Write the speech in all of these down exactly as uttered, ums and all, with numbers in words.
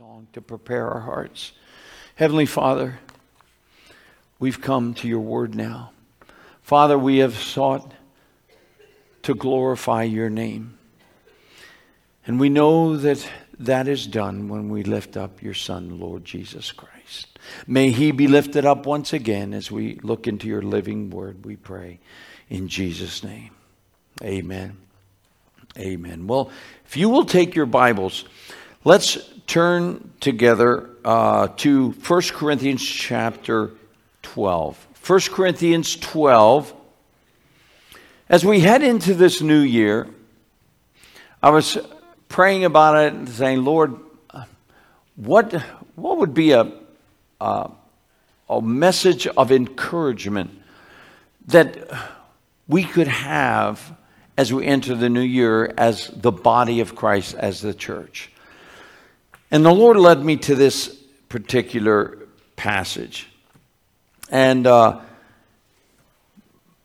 song to prepare our hearts. Heavenly Father, we've come to your word now. Father, we have sought to glorify your name. And we know that that is done when we lift up your Son, Lord Jesus Christ. May he be lifted up once again as we look into your living word, we pray in Jesus' name. Amen. Amen. Well, if you will take your Bibles, let's turn together uh, to First Corinthians chapter twelve. First Corinthians twelve. As we head into this new year, I was praying about it and saying, Lord, what what would be a a, a message of encouragement that we could have as we enter the new year as the body of Christ, as the church. And the Lord led me to this particular passage. And uh,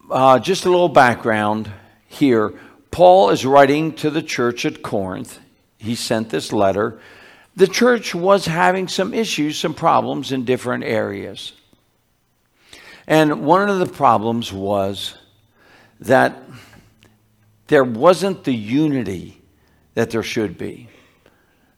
uh, just a little background here. Paul is writing to the church at Corinth. He sent this letter. The church was having some issues, some problems in different areas. And one of the problems was that there wasn't the unity that there should be.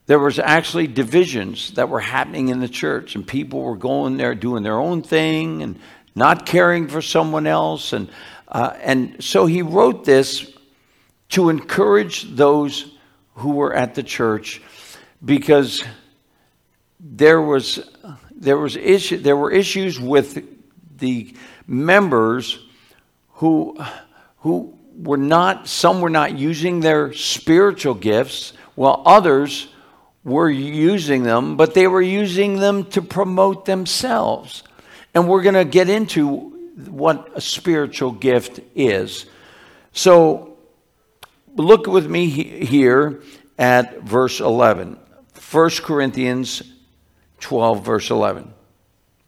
There was actually divisions that were happening in the church, and people were going there doing their own thing and not caring for someone else. And uh, and so he wrote this to encourage those who were at the church, because there was there was issue there were issues with the members who who. Were not, some were not using their spiritual gifts, while others were using them, but they were using them to promote themselves. And we're going to get into what a spiritual gift is. So look with me he- here at verse eleven. First Corinthians twelve, verse eleven.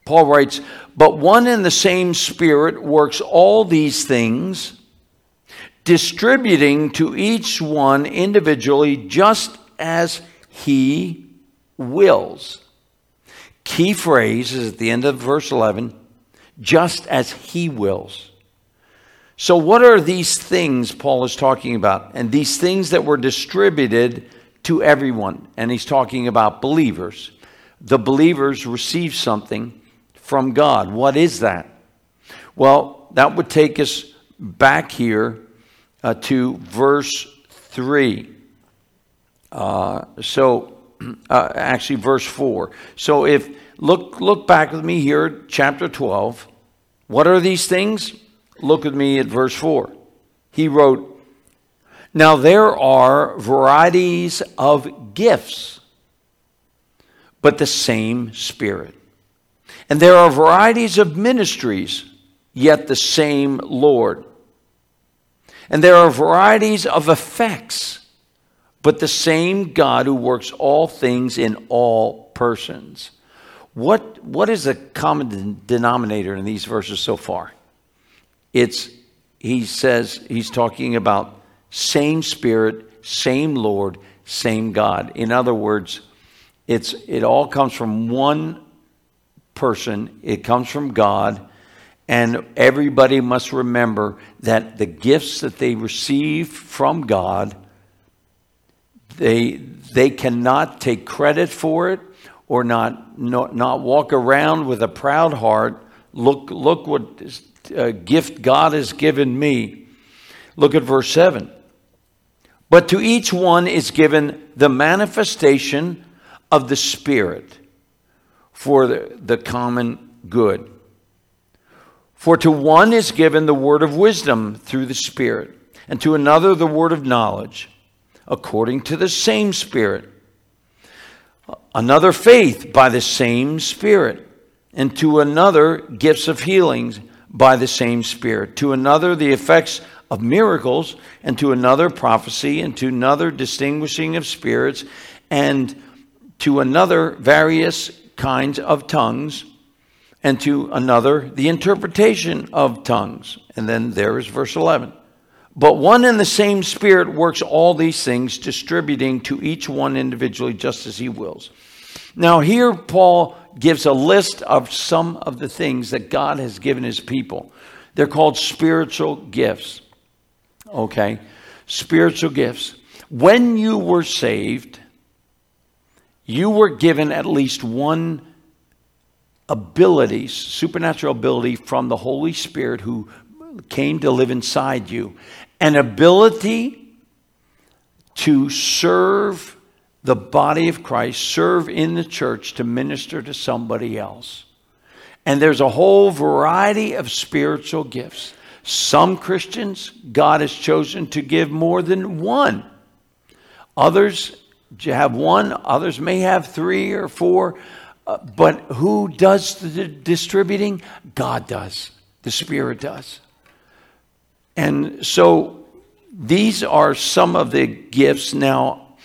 Paul writes, "But one and the same Spirit works all these things, distributing to each one individually just as he wills." Key phrase is at the end of verse eleven, just as he wills. So what are these things Paul is talking about? And these things that were distributed to everyone. And he's talking about believers. The believers receive something from God. What is that? Well, that would take us back here Uh, to verse three. Uh, so, uh, actually verse four. So if, look look back with me here, chapter twelve. What are these things? Look with me at verse four. He wrote, "Now there are varieties of gifts, but the same Spirit. And there are varieties of ministries, yet the same Lord. And there are varieties of effects, but the same God who works all things in all persons." What, what is the common denominator in these verses so far? It's, he says, he's talking about same Spirit, same Lord, same God. In other words, it's it all comes from one person. It comes from God. And everybody must remember that the gifts that they receive from God, they they cannot take credit for it or not not, not walk around with a proud heart. Look, look what uh, gift God has given me. Look at verse seven. "But to each one is given the manifestation of the Spirit for the, the common good. For to one is given the word of wisdom through the Spirit, and to another the word of knowledge, according to the same Spirit. Another faith by the same Spirit, and to another gifts of healings by the same Spirit. To another the effects of miracles, and to another prophecy, and to another distinguishing of spirits, and to another various kinds of tongues, and to another the interpretation of tongues." And then there is verse eleven. "But one and the same Spirit works all these things, distributing to each one individually just as he wills." Now here Paul gives a list of some of the things that God has given his people. They're called spiritual gifts. Okay? Spiritual gifts. When you were saved, you were given at least one ability, supernatural ability from the Holy Spirit who came to live inside you. An ability to serve the body of Christ, serve in the church, to minister to somebody else. And there's a whole variety of spiritual gifts. Some Christians, God has chosen to give more than one. Others have one, others may have three or four, uh, but who does the distributing? God does. The Spirit does. And so these are some of the gifts. Now,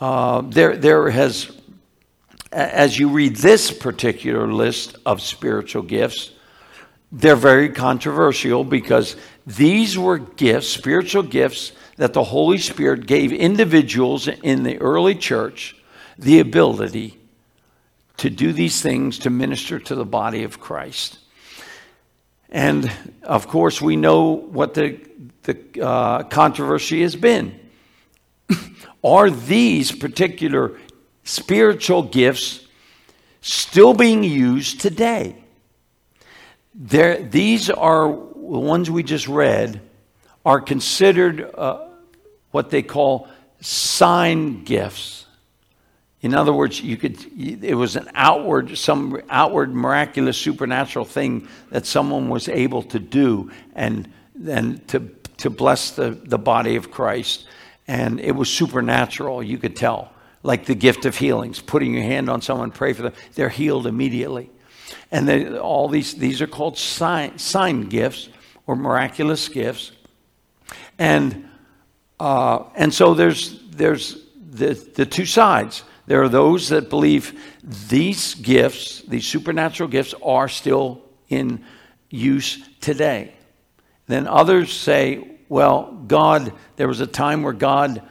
uh, there, there has, as you read this particular list of spiritual gifts, they're very controversial because these were gifts, spiritual gifts, that the Holy Spirit gave individuals in the early church the ability to do these things, to minister to the body of Christ. And, of course, we know what the, the uh, controversy has been. Are these particular spiritual gifts still being used today? There, these are the ones we just read are considered uh, what they call sign gifts. In other words, you could it was an outward, some outward miraculous supernatural thing that someone was able to do and and to to bless the, the body of Christ. And it was supernatural, you could tell. Like the gift of healings, putting your hand on someone, pray for them, they're healed immediately. And they, all these these are called sign sign gifts or miraculous gifts. And uh, and so there's there's the the two sides. There are those that believe these gifts, these supernatural gifts, are still in use today. Then others say, well, God, there was a time where God,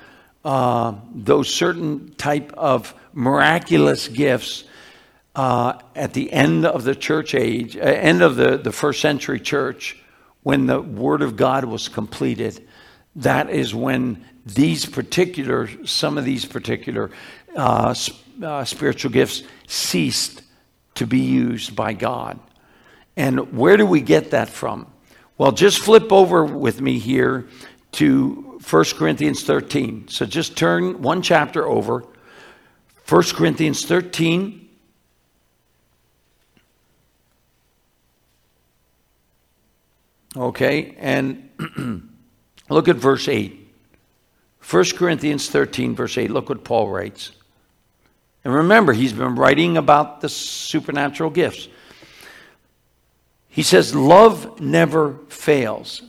uh, those certain type of miraculous gifts uh, at the end of the church age, uh, end of the, the first century church, when the Word of God was completed, that is when these particular, some of these particular uh, sp- uh, spiritual gifts ceased to be used by God. And where do we get that from? Well, just flip over with me here to First Corinthians thirteen. So just turn one chapter over. First Corinthians thirteen. Okay, and look at verse eight. First Corinthians thirteen, verse eight. Look what Paul writes. And remember, he's been writing about the supernatural gifts. He says, love never fails.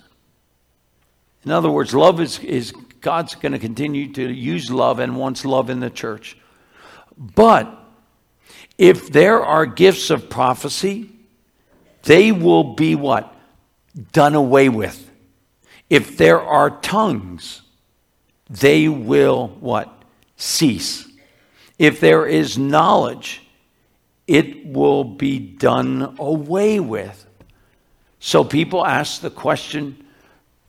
In other words, love is, is God's going to continue to use love and wants love in the church. But if there are gifts of prophecy, they will be what? Done away with. If there are tongues, they will what? Cease. If there is knowledge, it will be done away with. So people ask the question,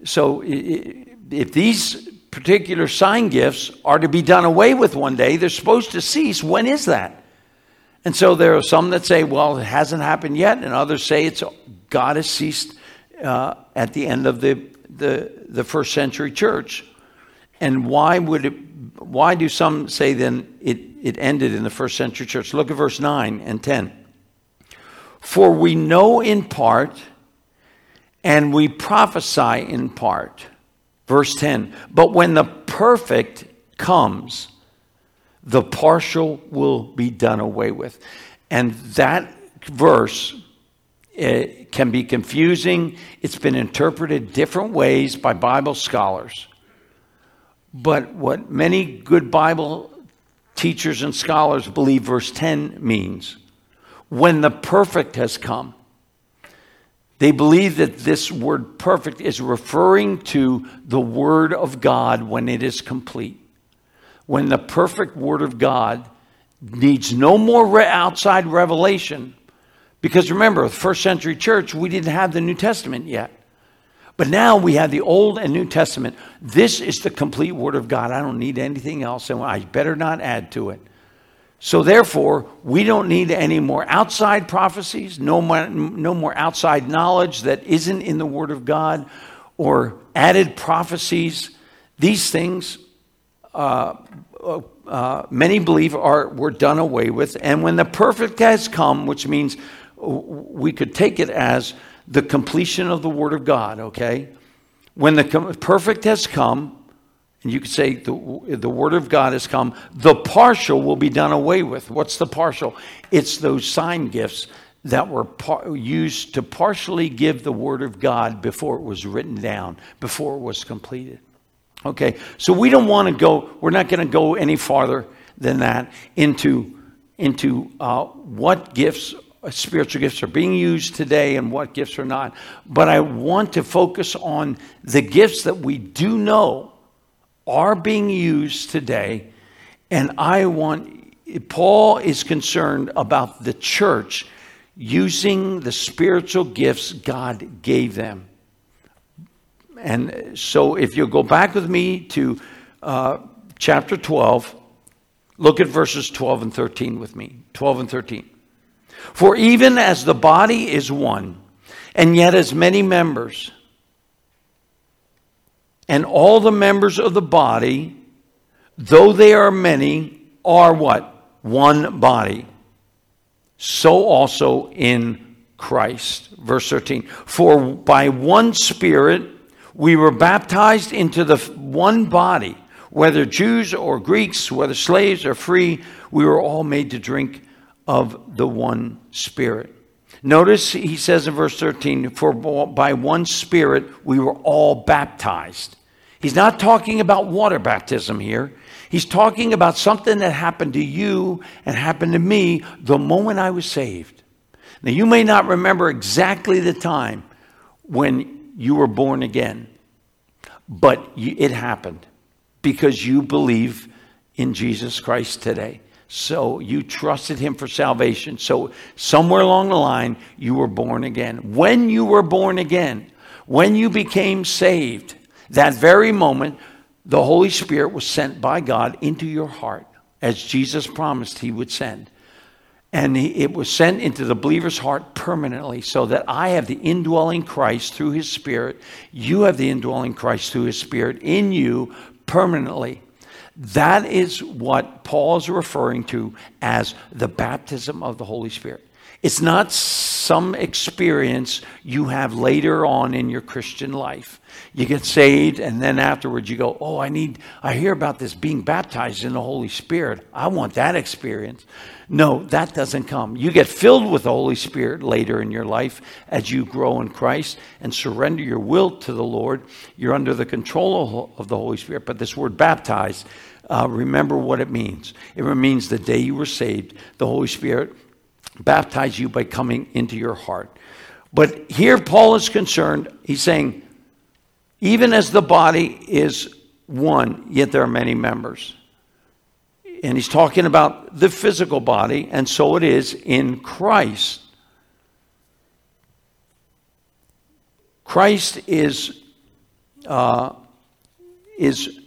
so if these particular sign gifts are to be done away with one day, they're supposed to cease, when is that? And so there are some that say, well, it hasn't happened yet, and others say it's God has ceased Uh, at the end of the, the the first century church. And why would it, why do some say then it, it ended in the first century church? Look at verse nine and ten. For we know in part, and we prophesy in part. Verse ten. But when the perfect comes, the partial will be done away with. And that verse, it can be confusing. It's been interpreted different ways by Bible scholars. But what many good Bible teachers and scholars believe verse ten means, when the perfect has come, they believe that this word perfect is referring to the Word of God when it is complete. When the perfect Word of God needs no more re- outside revelation. Because remember, the first century church, we didn't have the New Testament yet. But now we have the Old and New Testament. This is the complete Word of God. I don't need anything else, and I better not add to it. So therefore, we don't need any more outside prophecies, no more, no more outside knowledge that isn't in the Word of God, or added prophecies. These things, uh, uh, many believe, are were done away with. And when the perfect has come, which means we could take it as the completion of the Word of God, okay? When the com- perfect has come, and you could say the, the Word of God has come, the partial will be done away with. What's the partial? It's those sign gifts that were par- used to partially give the Word of God before it was written down, before it was completed. Okay, so we don't want to go, we're not going to go any farther than that into, into uh, what gifts spiritual gifts are being used today and what gifts are not. But I want to focus on the gifts that we do know are being used today. And I want, Paul is concerned about the church using the spiritual gifts God gave them. And so if you go back with me to uh, chapter twelve, look at verses twelve and thirteen with me. twelve and thirteen. For even as the body is one, and yet as many members, and all the members of the body, though they are many, are what? One body. So also in Christ. Verse thirteen. For by one Spirit we were baptized into the one body, whether Jews or Greeks, whether slaves or free, we were all made to drink of the one Spirit. Notice he says in verse thirteen, for by one Spirit we were all baptized. He's not talking about water baptism here. He's talking about something that happened to you and happened to me the moment I was saved. Now you may not remember exactly the time when you were born again, but it happened because you believe in Jesus Christ today. So you trusted him for salvation. So somewhere along the line, you were born again. When you were born again, when you became saved, that very moment, the Holy Spirit was sent by God into your heart, as Jesus promised he would send. And it was sent into the believer's heart permanently, so that I have the indwelling Christ through his Spirit. You have the indwelling Christ through his Spirit in you permanently. That is what Paul is referring to as the baptism of the Holy Spirit. It's not some experience you have later on in your Christian life. You get saved, and then afterwards you go, oh, I need, I hear about this being baptized in the Holy Spirit. I want that experience. No, that doesn't come. You get filled with the Holy Spirit later in your life as you grow in Christ and surrender your will to the Lord. You're under the control of the Holy Spirit. But this word baptized, uh, remember what it means. It means the day you were saved, the Holy Spirit baptized you by coming into your heart. But here Paul is concerned. He's saying, even as the body is one, yet there are many members. And he's talking about the physical body, and so it is in Christ. Christ is uh, is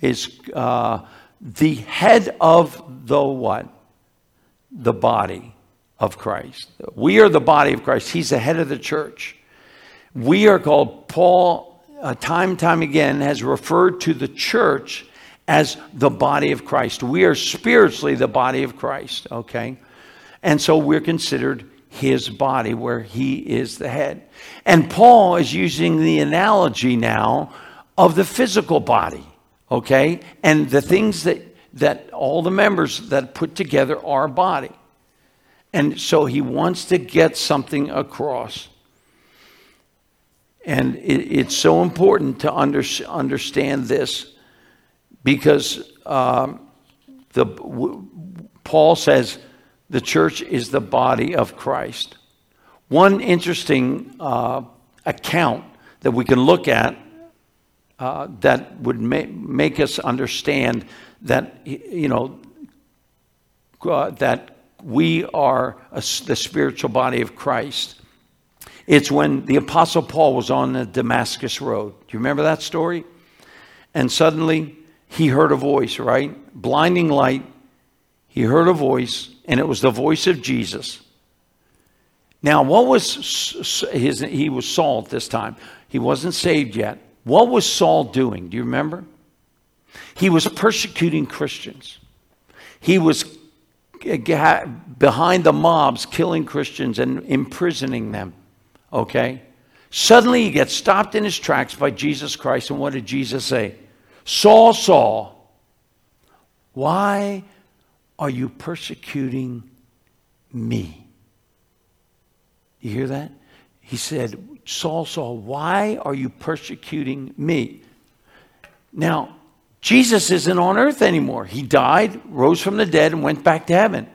is uh, the head of the what? The body of Christ. We are the body of Christ. He's the head of the church. We are called. Paul, uh, time and time again, has referred to the church as the body of Christ. We are spiritually the body of Christ, okay? And so we're considered his body, where he is the head. And Paul is using the analogy now of the physical body, okay? And the things that, that all the members that put together our body. And so he wants to get something across. And it, it's so important to under, understand this. Because uh, the w- Paul says the church is the body of Christ. One interesting uh, account that we can look at uh, that would ma- make us understand that, you know, uh, that we are a, the spiritual body of Christ. It's when the Apostle Paul was on the Damascus Road. Do you remember that story? And suddenly he heard a voice, right? Blinding light. He heard a voice, and it was the voice of Jesus. Now, what was his? He was Saul at this time. He wasn't saved yet. What was Saul doing? Do you remember? He was persecuting Christians. He was behind the mobs, killing Christians and imprisoning them. Okay? Suddenly he gets stopped in his tracks by Jesus Christ. And what did Jesus say? Saul, Saul, why are you persecuting me? You hear that? He said, Saul, Saul, why are you persecuting me? Now, Jesus isn't on earth anymore. He died, rose from the dead, and went back to heaven.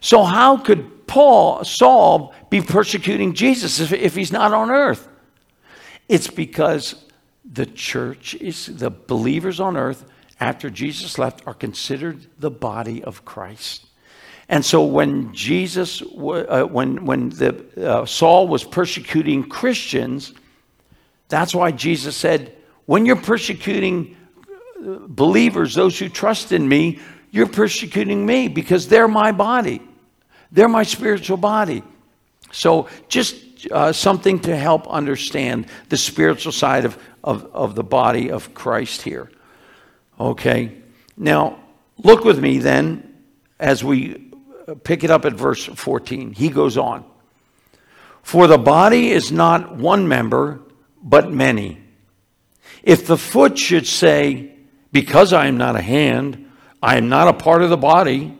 So how could Paul, Saul, be persecuting Jesus if, if he's not on earth? It's because the church, is the believers on earth, after Jesus left, are considered the body of Christ. And so when Jesus, uh, when when the uh, Saul was persecuting Christians, that's why Jesus said, when you're persecuting believers, those who trust in me, you're persecuting me because they're my body. They're my spiritual body. So just uh, something to help understand the spiritual side of, of, of the body of Christ here. Okay. Now, look with me then as we pick it up at verse fourteen. He goes on. For the body is not one member, but many. If the foot should say, because I am not a hand, I am not a part of the body,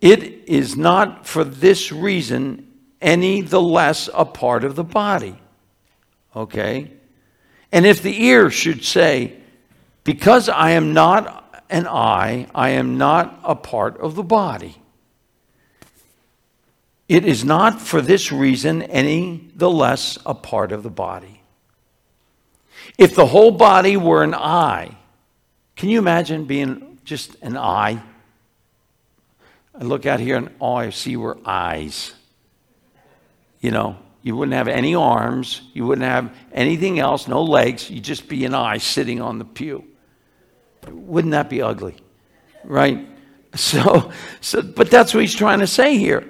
it is not for this reason any the less a part of the body. Okay? And if the ear should say, because I am not an eye, I am not a part of the body, it is not for this reason any the less a part of the body. If the whole body were an eye, can you imagine being just an eye? I look out here and all I see were eyes. You know, you wouldn't have any arms. You wouldn't have anything else, no legs. You'd just be an eye sitting on the pew. Wouldn't that be ugly? Right? So, so but that's what he's trying to say here.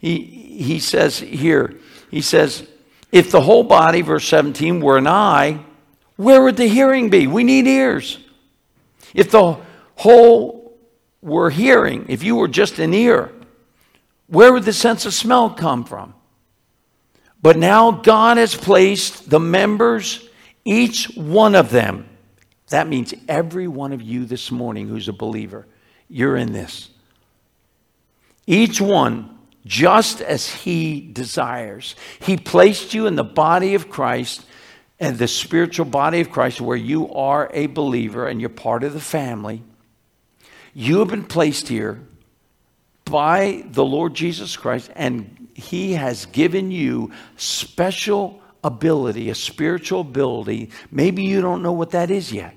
He, he says here, he says, if the whole body, verse seventeen, were an eye, where would the hearing be? We need ears. If the whole were hearing, if you were just an ear, where would the sense of smell come from? But now God has placed the members, each one of them. That means every one of you this morning who's a believer, you're in this. Each one, just as he desires. He placed you in the body of Christ and the spiritual body of Christ, where you are a believer and you're part of the family. You have been placed here by the Lord Jesus Christ, and he has given you special ability, a spiritual ability. Maybe you don't know what that is yet,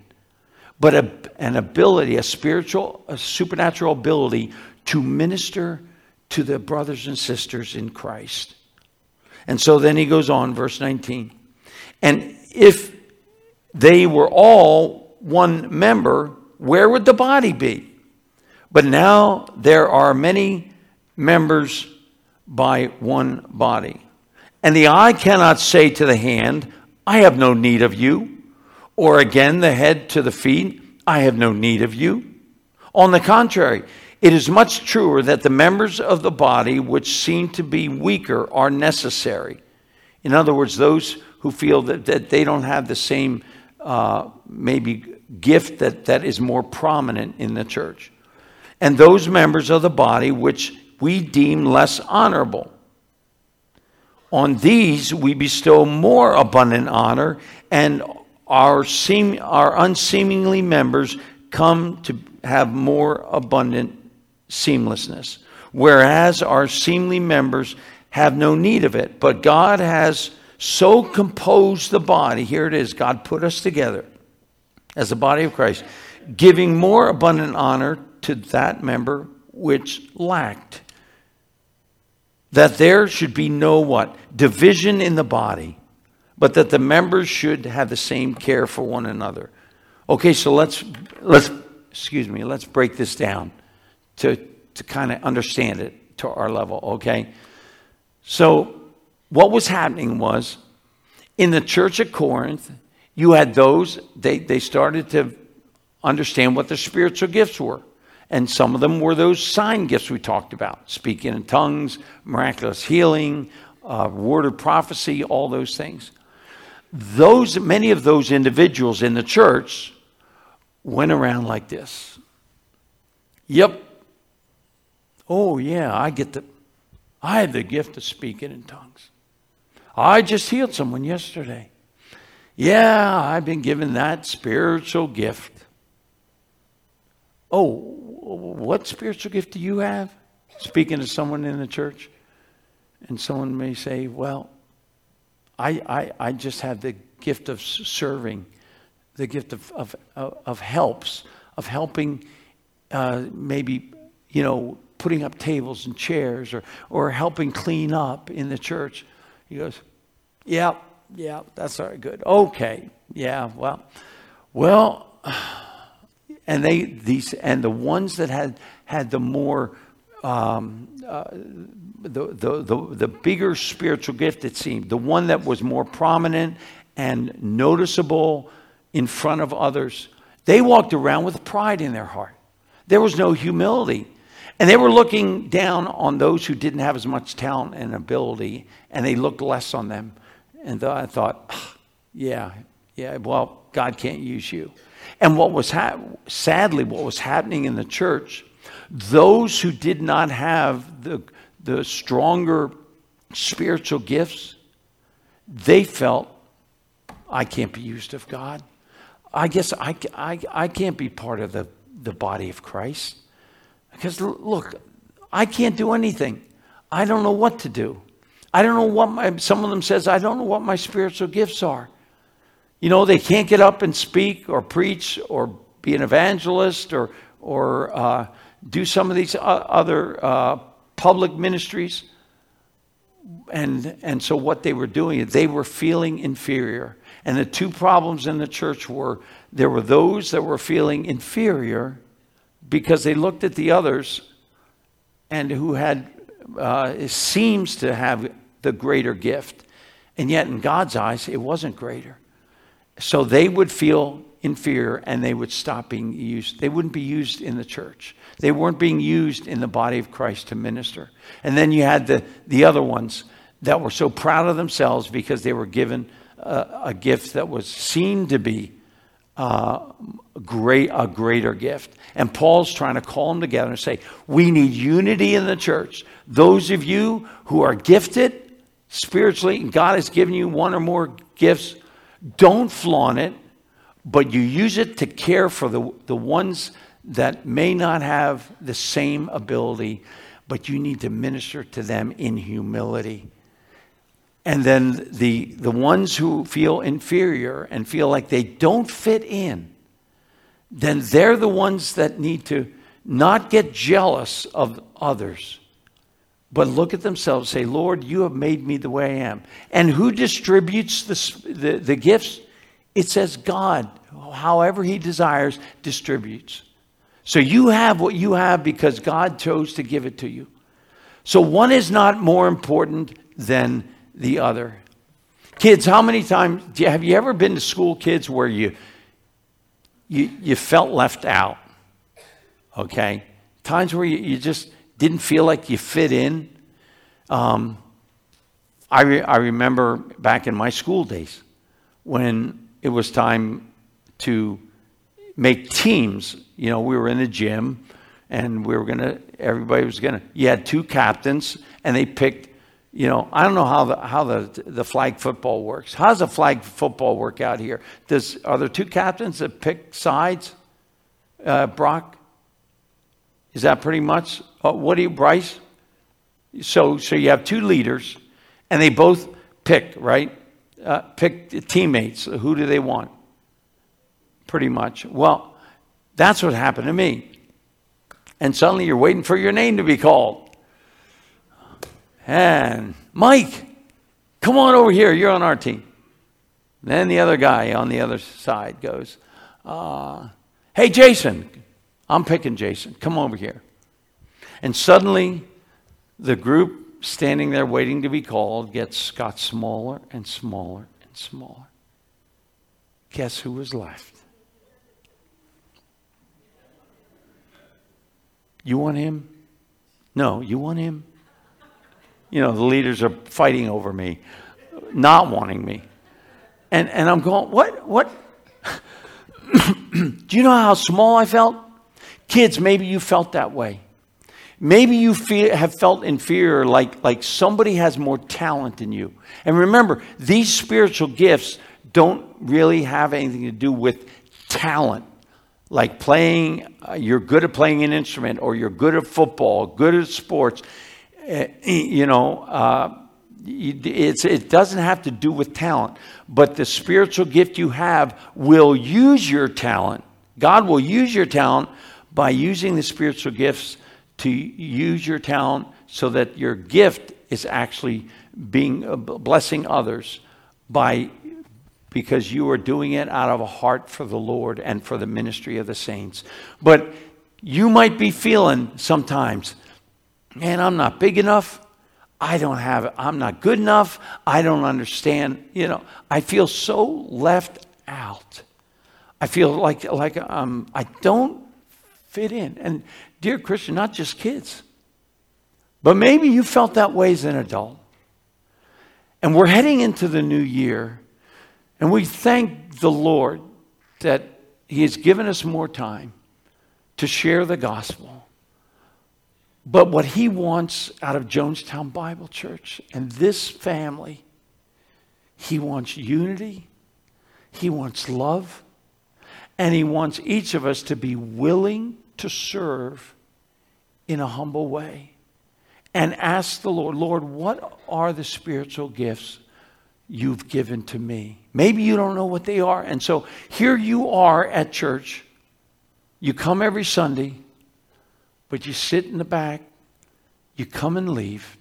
but a, an ability, a spiritual, a supernatural ability to minister to the brothers and sisters in Christ. And so then he goes on, verse nineteen. And if they were all one member, where would the body be? But now there are many members by one body. And the eye cannot say to the hand, I have no need of you. Or again, the head to the feet, I have no need of you. On the contrary, it is much truer that the members of the body which seem to be weaker are necessary. In other words, those who feel that, that they don't have the same uh, maybe gift that, that is more prominent in the church. And those members of the body which we deem less honorable, on these we bestow more abundant honor, and our, seem, our unseemly members come to have more abundant seamlessness, whereas our seemly members have no need of it. But God has so composed the body. Here it is. God put us together as the body of Christ, giving more abundant honor to that member which lacked. That there should be no what? Division in the body, but that the members should have the same care for one another. Okay, so let's let's excuse me, let's break this down to to kind of understand it to our level, okay? So what was happening was, in the church of Corinth, you had those, they, they started to understand what their spiritual gifts were. And some of them were those sign gifts we talked about. Speaking in tongues, miraculous healing, uh, word of prophecy, all those things. Those, many of those individuals in the church went around like this. Yep. Oh, yeah, I get the, I have the gift of speaking in tongues. I just healed someone yesterday. Yeah, I've been given that spiritual gift. Oh, what spiritual gift do you have? Speaking to someone in the church. And someone may say, well, I I, I just have the gift of serving, the gift of, of, of helps, of helping uh, maybe, you know, putting up tables and chairs or, or helping clean up in the church. He goes, yeah, yeah, that's all right, good. Okay, yeah, well, well, and they these and the ones that had had the more um, uh, the, the the the bigger spiritual gift, it seemed, the one that was more prominent and noticeable in front of others, they walked around with pride in their heart. There was no humility. And they were looking down on those who didn't have as much talent and ability, and they looked less on them. And th- I thought, oh, yeah, yeah, well, God can't use you. And what was ha- sadly, what was happening in the church, those who did not have the the stronger spiritual gifts, they felt, I can't be used of God. I guess I, I, I can't be part of the, the body of Christ. Because look, I can't do anything. I don't know what to do. I don't know what my, some of them says, I don't know what my spiritual gifts are. You know, they can't get up and speak or preach or be an evangelist or or uh, do some of these other uh, public ministries. And and so what they were doing, they were feeling inferior. And the two problems in the church were, there were those that were feeling inferior because they looked at the others and who had, uh, seems to have the greater gift. And yet in God's eyes, it wasn't greater. So they would feel inferior and they would stop being used. They wouldn't be used in the church. They weren't being used in the body of Christ to minister. And then you had the, the other ones that were so proud of themselves because they were given a, a gift that was seemed to be Uh, great, a greater gift. And Paul's trying to call them together and say, we need unity in the church. Those of you who are gifted spiritually, and God has given you one or more gifts, don't flaunt it, but you use it to care for the, the ones that may not have the same ability, but you need to minister to them in humility. And then the the ones who feel inferior and feel like they don't fit in, then they're the ones that need to not get jealous of others, but look at themselves and say, Lord, you have made me the way I am. And who distributes the, the, the gifts? It says God, however he desires, distributes. So you have what you have because God chose to give it to you. So one is not more important than the other. Kids, how many times do you, have you ever been to school, kids, where you you you felt left out? Okay, times where you, you just didn't feel like you fit in. Um, I re, I remember back in my school days when it was time to make teams. You know, we were in a gym, and we were gonna. Everybody was gonna. You had two captains, and they picked. You know, I don't know how the how the the flag football works. How's the flag football work out here? Does are there two captains that pick sides? Uh, Brock, is that pretty much? Uh, what do you, Bryce? So so you have two leaders, and they both pick right, uh, pick teammates. Who do they want? Pretty much. Well, that's what happened to me. and suddenly you're waiting for your name to be called. And, Mike, come on over here. You're on our team. And then the other guy on the other side goes, uh, hey, Jason. I'm picking Jason. Come over here. And suddenly, the group standing there waiting to be called gets got smaller and smaller and smaller. Guess who was left? You want him? No, you want him? You know, the leaders are fighting over me, not wanting me. And and I'm going, what? What? Do you know how small I felt? Kids, maybe you felt that way. Maybe you feel, have felt inferior, like, like somebody has more talent than you. And remember, these spiritual gifts don't really have anything to do with talent. Like playing, uh, you're good at playing an instrument, or you're good at football, good at sports. Uh, you know, uh, it's, it doesn't have to do with talent. But the spiritual gift you have will use your talent. God will use your talent by using the spiritual gifts to use your talent so that your gift is actually being uh, blessing others by because you are doing it out of a heart for the Lord and for the ministry of the saints. But you might be feeling sometimes, man, I'm not big enough. I don't have it. I'm not good enough. I don't understand. You know, I feel so left out. I feel like like um, I don't fit in. And dear Christian, not just kids, but maybe you felt that way as an adult. And we're heading into the new year, and we thank the Lord that He has given us more time to share the gospel. But what He wants out of Jonestown Bible Church and this family, He wants unity, He wants love, and He wants each of us to be willing to serve in a humble way and ask the Lord, Lord, what are the spiritual gifts You've given to me? Maybe you don't know what they are. And so here you are at church. You come every Sunday, but you sit in the back. You come and leave.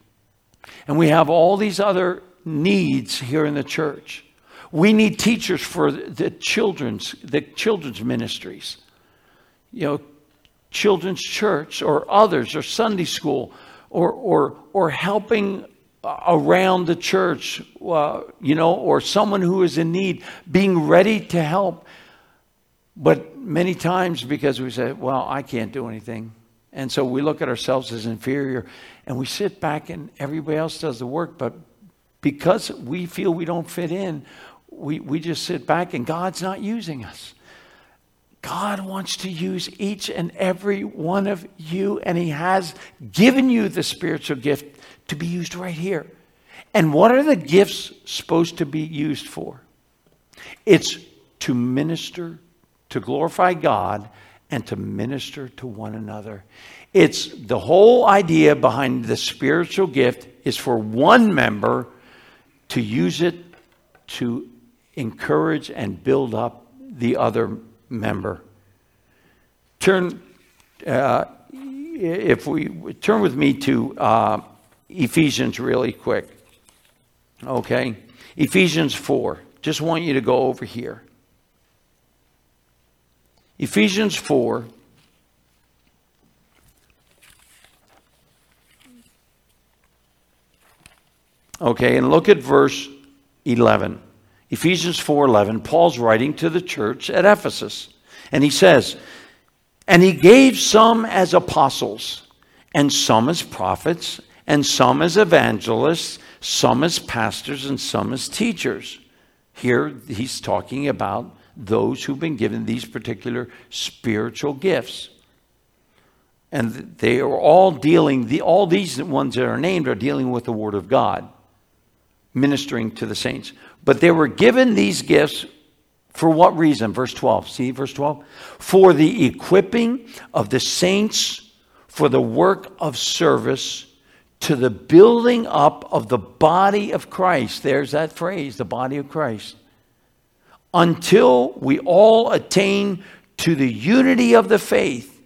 And we have all these other needs here in the church. We need teachers for the children's, the children's ministries, you know, children's church or others or Sunday school or or or helping around the church, uh, you know, or someone who is in need, being ready to help. But many times because we say, well, I can't do anything. And so we look at ourselves as inferior and we sit back and everybody else does the work. But because we feel we don't fit in, we, we just sit back and God's not using us. God wants to use each and every one of you, and He has given you the spiritual gift to be used right here. And what are the gifts supposed to be used for? It's to minister, to glorify God, and to minister to one another. It's the whole idea behind the spiritual gift is for one member to use it to encourage and build up the other member. Turn, uh, if we turn with me to uh, Ephesians really quick. Okay, Ephesians four. Just want you to go over here. Ephesians four. Okay, and look at verse eleven. Ephesians four eleven, Paul's writing to the church at Ephesus. And he says, and He gave some as apostles, and some as prophets, and some as evangelists, some as pastors, and some as teachers. Here he's talking about those who've been given these particular spiritual gifts. And they are all dealing, the, all these ones that are named are dealing with the Word of God, ministering to the saints. But they were given these gifts for what reason? Verse twelve. See verse twelve? For the equipping of the saints for the work of service to the building up of the body of Christ. There's that phrase, the body of Christ. Until we all attain to the unity of the faith.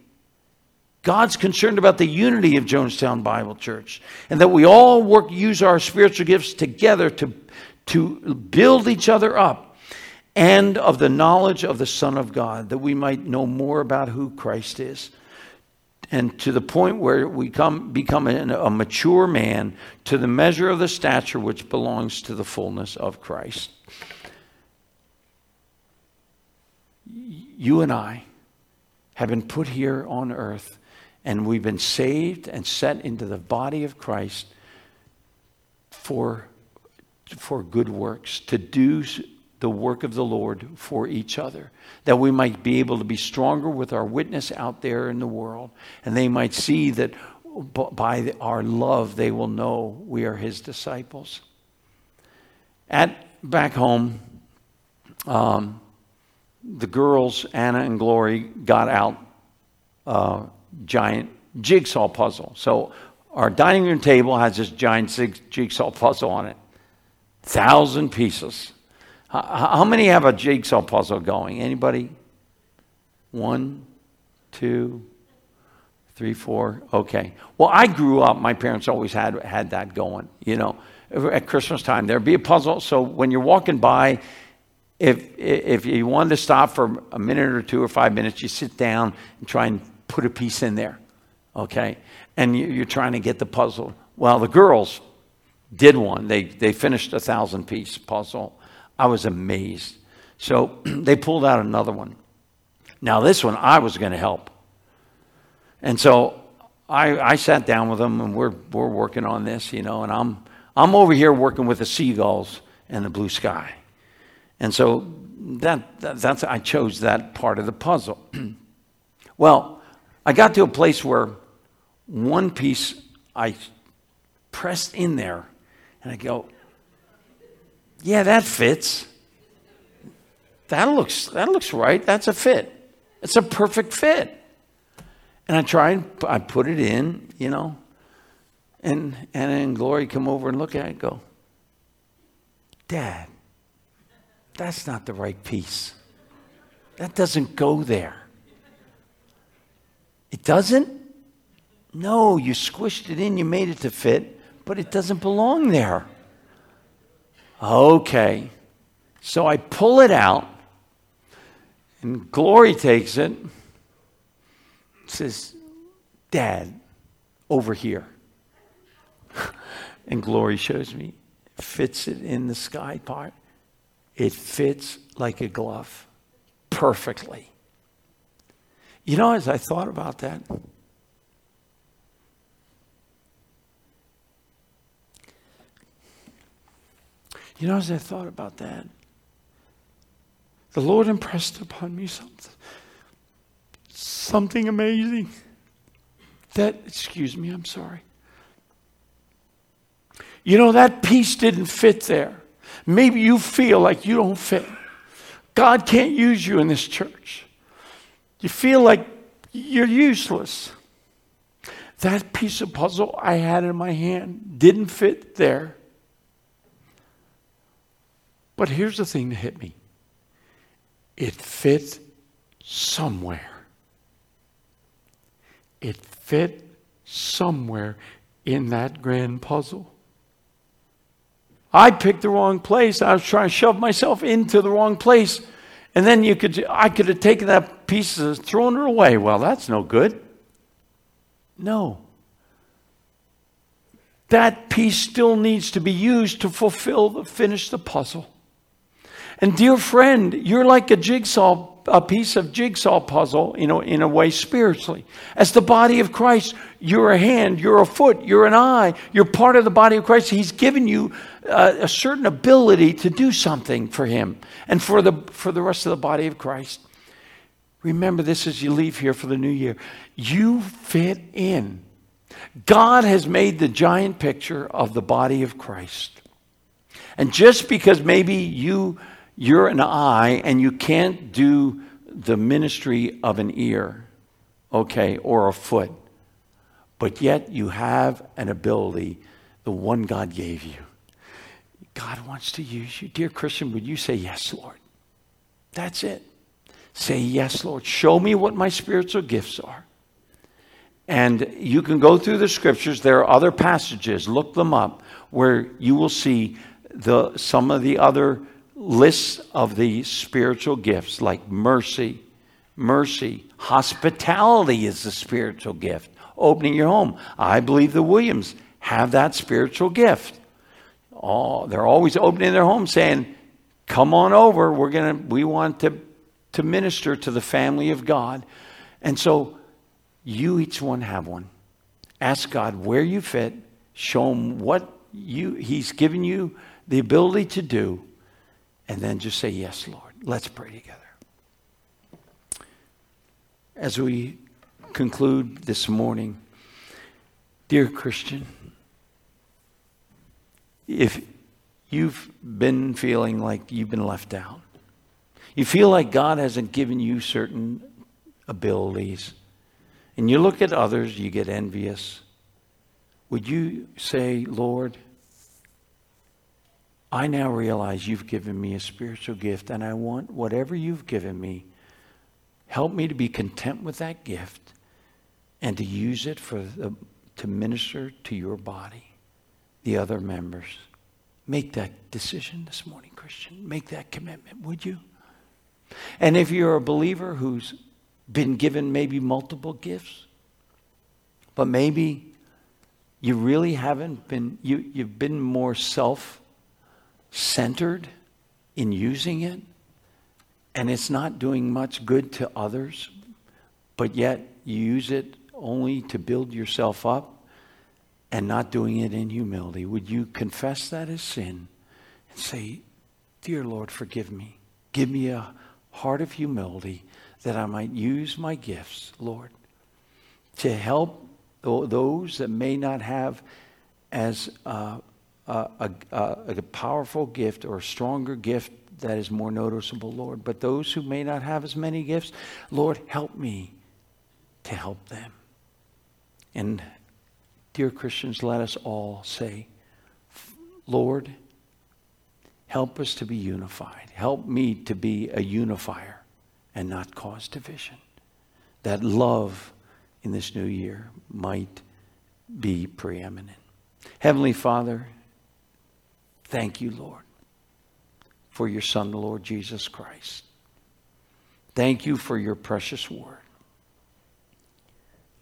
God's concerned about the unity of Jonestown Bible Church, and that we all work, use our spiritual gifts together to, to build each other up, and of the knowledge of the Son of God, that we might know more about who Christ is, and to the point where we come become a, a mature man, to the measure of the stature which belongs to the fullness of Christ. You and I have been put here on earth, and we've been saved and set into the body of Christ for, for good works, to do the work of the Lord for each other, that we might be able to be stronger with our witness out there in the world, and they might see that by our love they will know we are His disciples. At back home, um, the girls, Anna and Glory, got out uh, giant jigsaw puzzle. So our dining room table has this giant zig- jigsaw puzzle on it. Thousand pieces. H- how many have a jigsaw puzzle going? Anybody? One, two, three, four. Okay. Well, I grew up, my parents always had, had that going. You know, at Christmas time, there'd be a puzzle. So when you're walking by, if if you wanted to stop for a minute or two or five minutes, you sit down and try and put a piece in there, okay? And you, you're trying to get the puzzle. Well, the girls did one. They they finished a thousand-piece puzzle. I was amazed. So they pulled out another one. Now, this one, I was going to help. And so I I sat down with them, and we're we're working on this, you know, and I'm I'm over here working with the seagulls and the blue sky. And so that, that that's I chose that part of the puzzle. Well, I got to a place where one piece I pressed in there, and I go, yeah, that fits. That looks that looks right. That's a fit. It's a perfect fit. And I tried, I put it in, you know, and Anna and Glory come over and look at it and go, Dad, that's not the right piece. That doesn't go there. It doesn't? No, you squished it in, you made it to fit, but it doesn't belong there. Okay. So I pull it out, and Glory takes it, says, Dad, over here. And Glory shows me, fits it in the sky part. It fits like a glove, perfectly. You know, as I thought about that, you know, as I thought about that, the Lord impressed upon me something, something amazing. That, excuse me, I'm sorry. You know, that piece didn't fit there. Maybe you feel like you don't fit. God can't use you in this church. You feel like you're useless. That piece of puzzle I had in my hand didn't fit there. But here's the thing that hit me. It fit somewhere. It fit somewhere in that grand puzzle. I picked the wrong place. I was trying to shove myself into the wrong place. And then you could, I could have taken that piece and thrown it away. Well, that's no good. No. That piece still needs to be used to fulfill, the, finish the puzzle. And dear friend, you're like a jigsaw, a piece of jigsaw puzzle, you know, in a way spiritually. As the body of Christ, you're a hand, you're a foot, you're an eye, you're part of the body of Christ. He's given you a, a certain ability to do something for Him and for the for the rest of the body of Christ. Remember this as you leave here for the new year. You fit in. God has made the giant picture of the body of Christ. And just because maybe you You're an eye and you can't do the ministry of an ear, okay, or a foot. But yet you have an ability, the one God gave you. God wants to use you. Dear Christian, would you say, yes, Lord? That's it. Say, yes, Lord. Show me what my spiritual gifts are. And you can go through the scriptures. There are other passages, look them up, where you will see the some of the other lists of the spiritual gifts, like mercy, mercy, hospitality is the spiritual gift. Opening your home. I believe the Williams have that spiritual gift. Oh, they're always opening their home saying, come on over. We're gonna we want to to minister to the family of God. And so you each one have one. Ask God where you fit. Show him what you he's given you the ability to do. And then just say, yes, Lord. Let's pray together. As we conclude this morning, dear Christian, if you've been feeling like you've been left out, you feel like God hasn't given you certain abilities, and you look at others, you get envious, would you say, Lord, I now realize you've given me a spiritual gift, and I want whatever you've given me. Help me to be content with that gift and to use it for the, to minister to your body, the other members. Make that decision this morning, Christian. Make that commitment, would you? And if you're a believer who's been given maybe multiple gifts, but maybe you really haven't been, you, you've been more self-centered in using it, and it's not doing much good to others, but yet you use it only to build yourself up and not doing it in humility. Would you confess that as sin and say, dear Lord, forgive me. Give me a heart of humility that I might use my gifts, Lord, to help those that may not have as a, a, a, a powerful gift or a stronger gift that is more noticeable, Lord. But those who may not have as many gifts, Lord, help me to help them. And dear Christians, let us all say, Lord, help us to be unified. Help me to be a unifier and not cause division. That love in this new year might be preeminent. Heavenly Father, thank you, Lord, for your Son, the Lord Jesus Christ. Thank you for your precious word.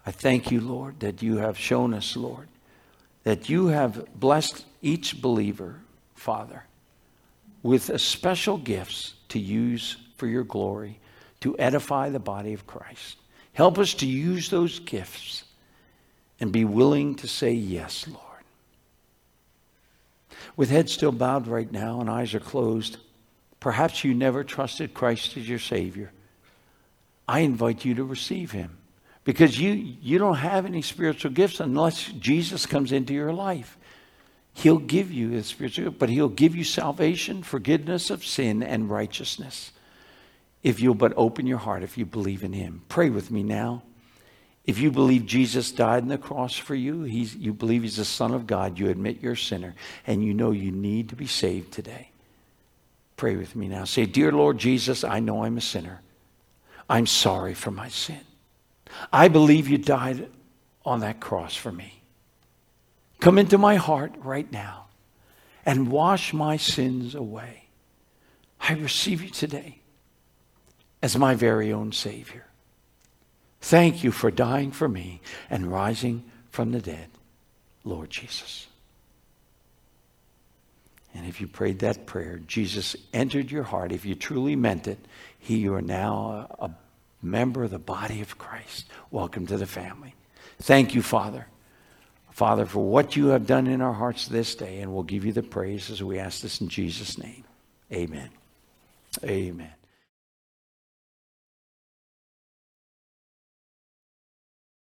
I thank you, Lord, that you have shown us, Lord, that you have blessed each believer, Father, with special gifts to use for your glory, to edify the body of Christ. Help us to use those gifts and be willing to say yes, Lord. With heads still bowed right now and eyes are closed, perhaps you never trusted Christ as your Savior. I invite you to receive him, because you, you don't have any spiritual gifts unless Jesus comes into your life. He'll give you the spiritual gift, but he'll give you salvation, forgiveness of sin, and righteousness. If you'll but open your heart, if you believe in him. Pray with me now. If you believe Jesus died on the cross for you, he's, you believe he's the Son of God, you admit you're a sinner, and you know you need to be saved today. Pray with me now. Say, dear Lord Jesus, I know I'm a sinner. I'm sorry for my sin. I believe you died on that cross for me. Come into my heart right now and wash my sins away. I receive you today as my very own Savior. Thank you for dying for me and rising from the dead, Lord Jesus. And if you prayed that prayer, Jesus entered your heart. If you truly meant it, he, you are now a member of the body of Christ. Welcome to the family. Thank you, Father. Father, for what you have done in our hearts this day, and we'll give you the praise as we ask this in Jesus' name. Amen. Amen.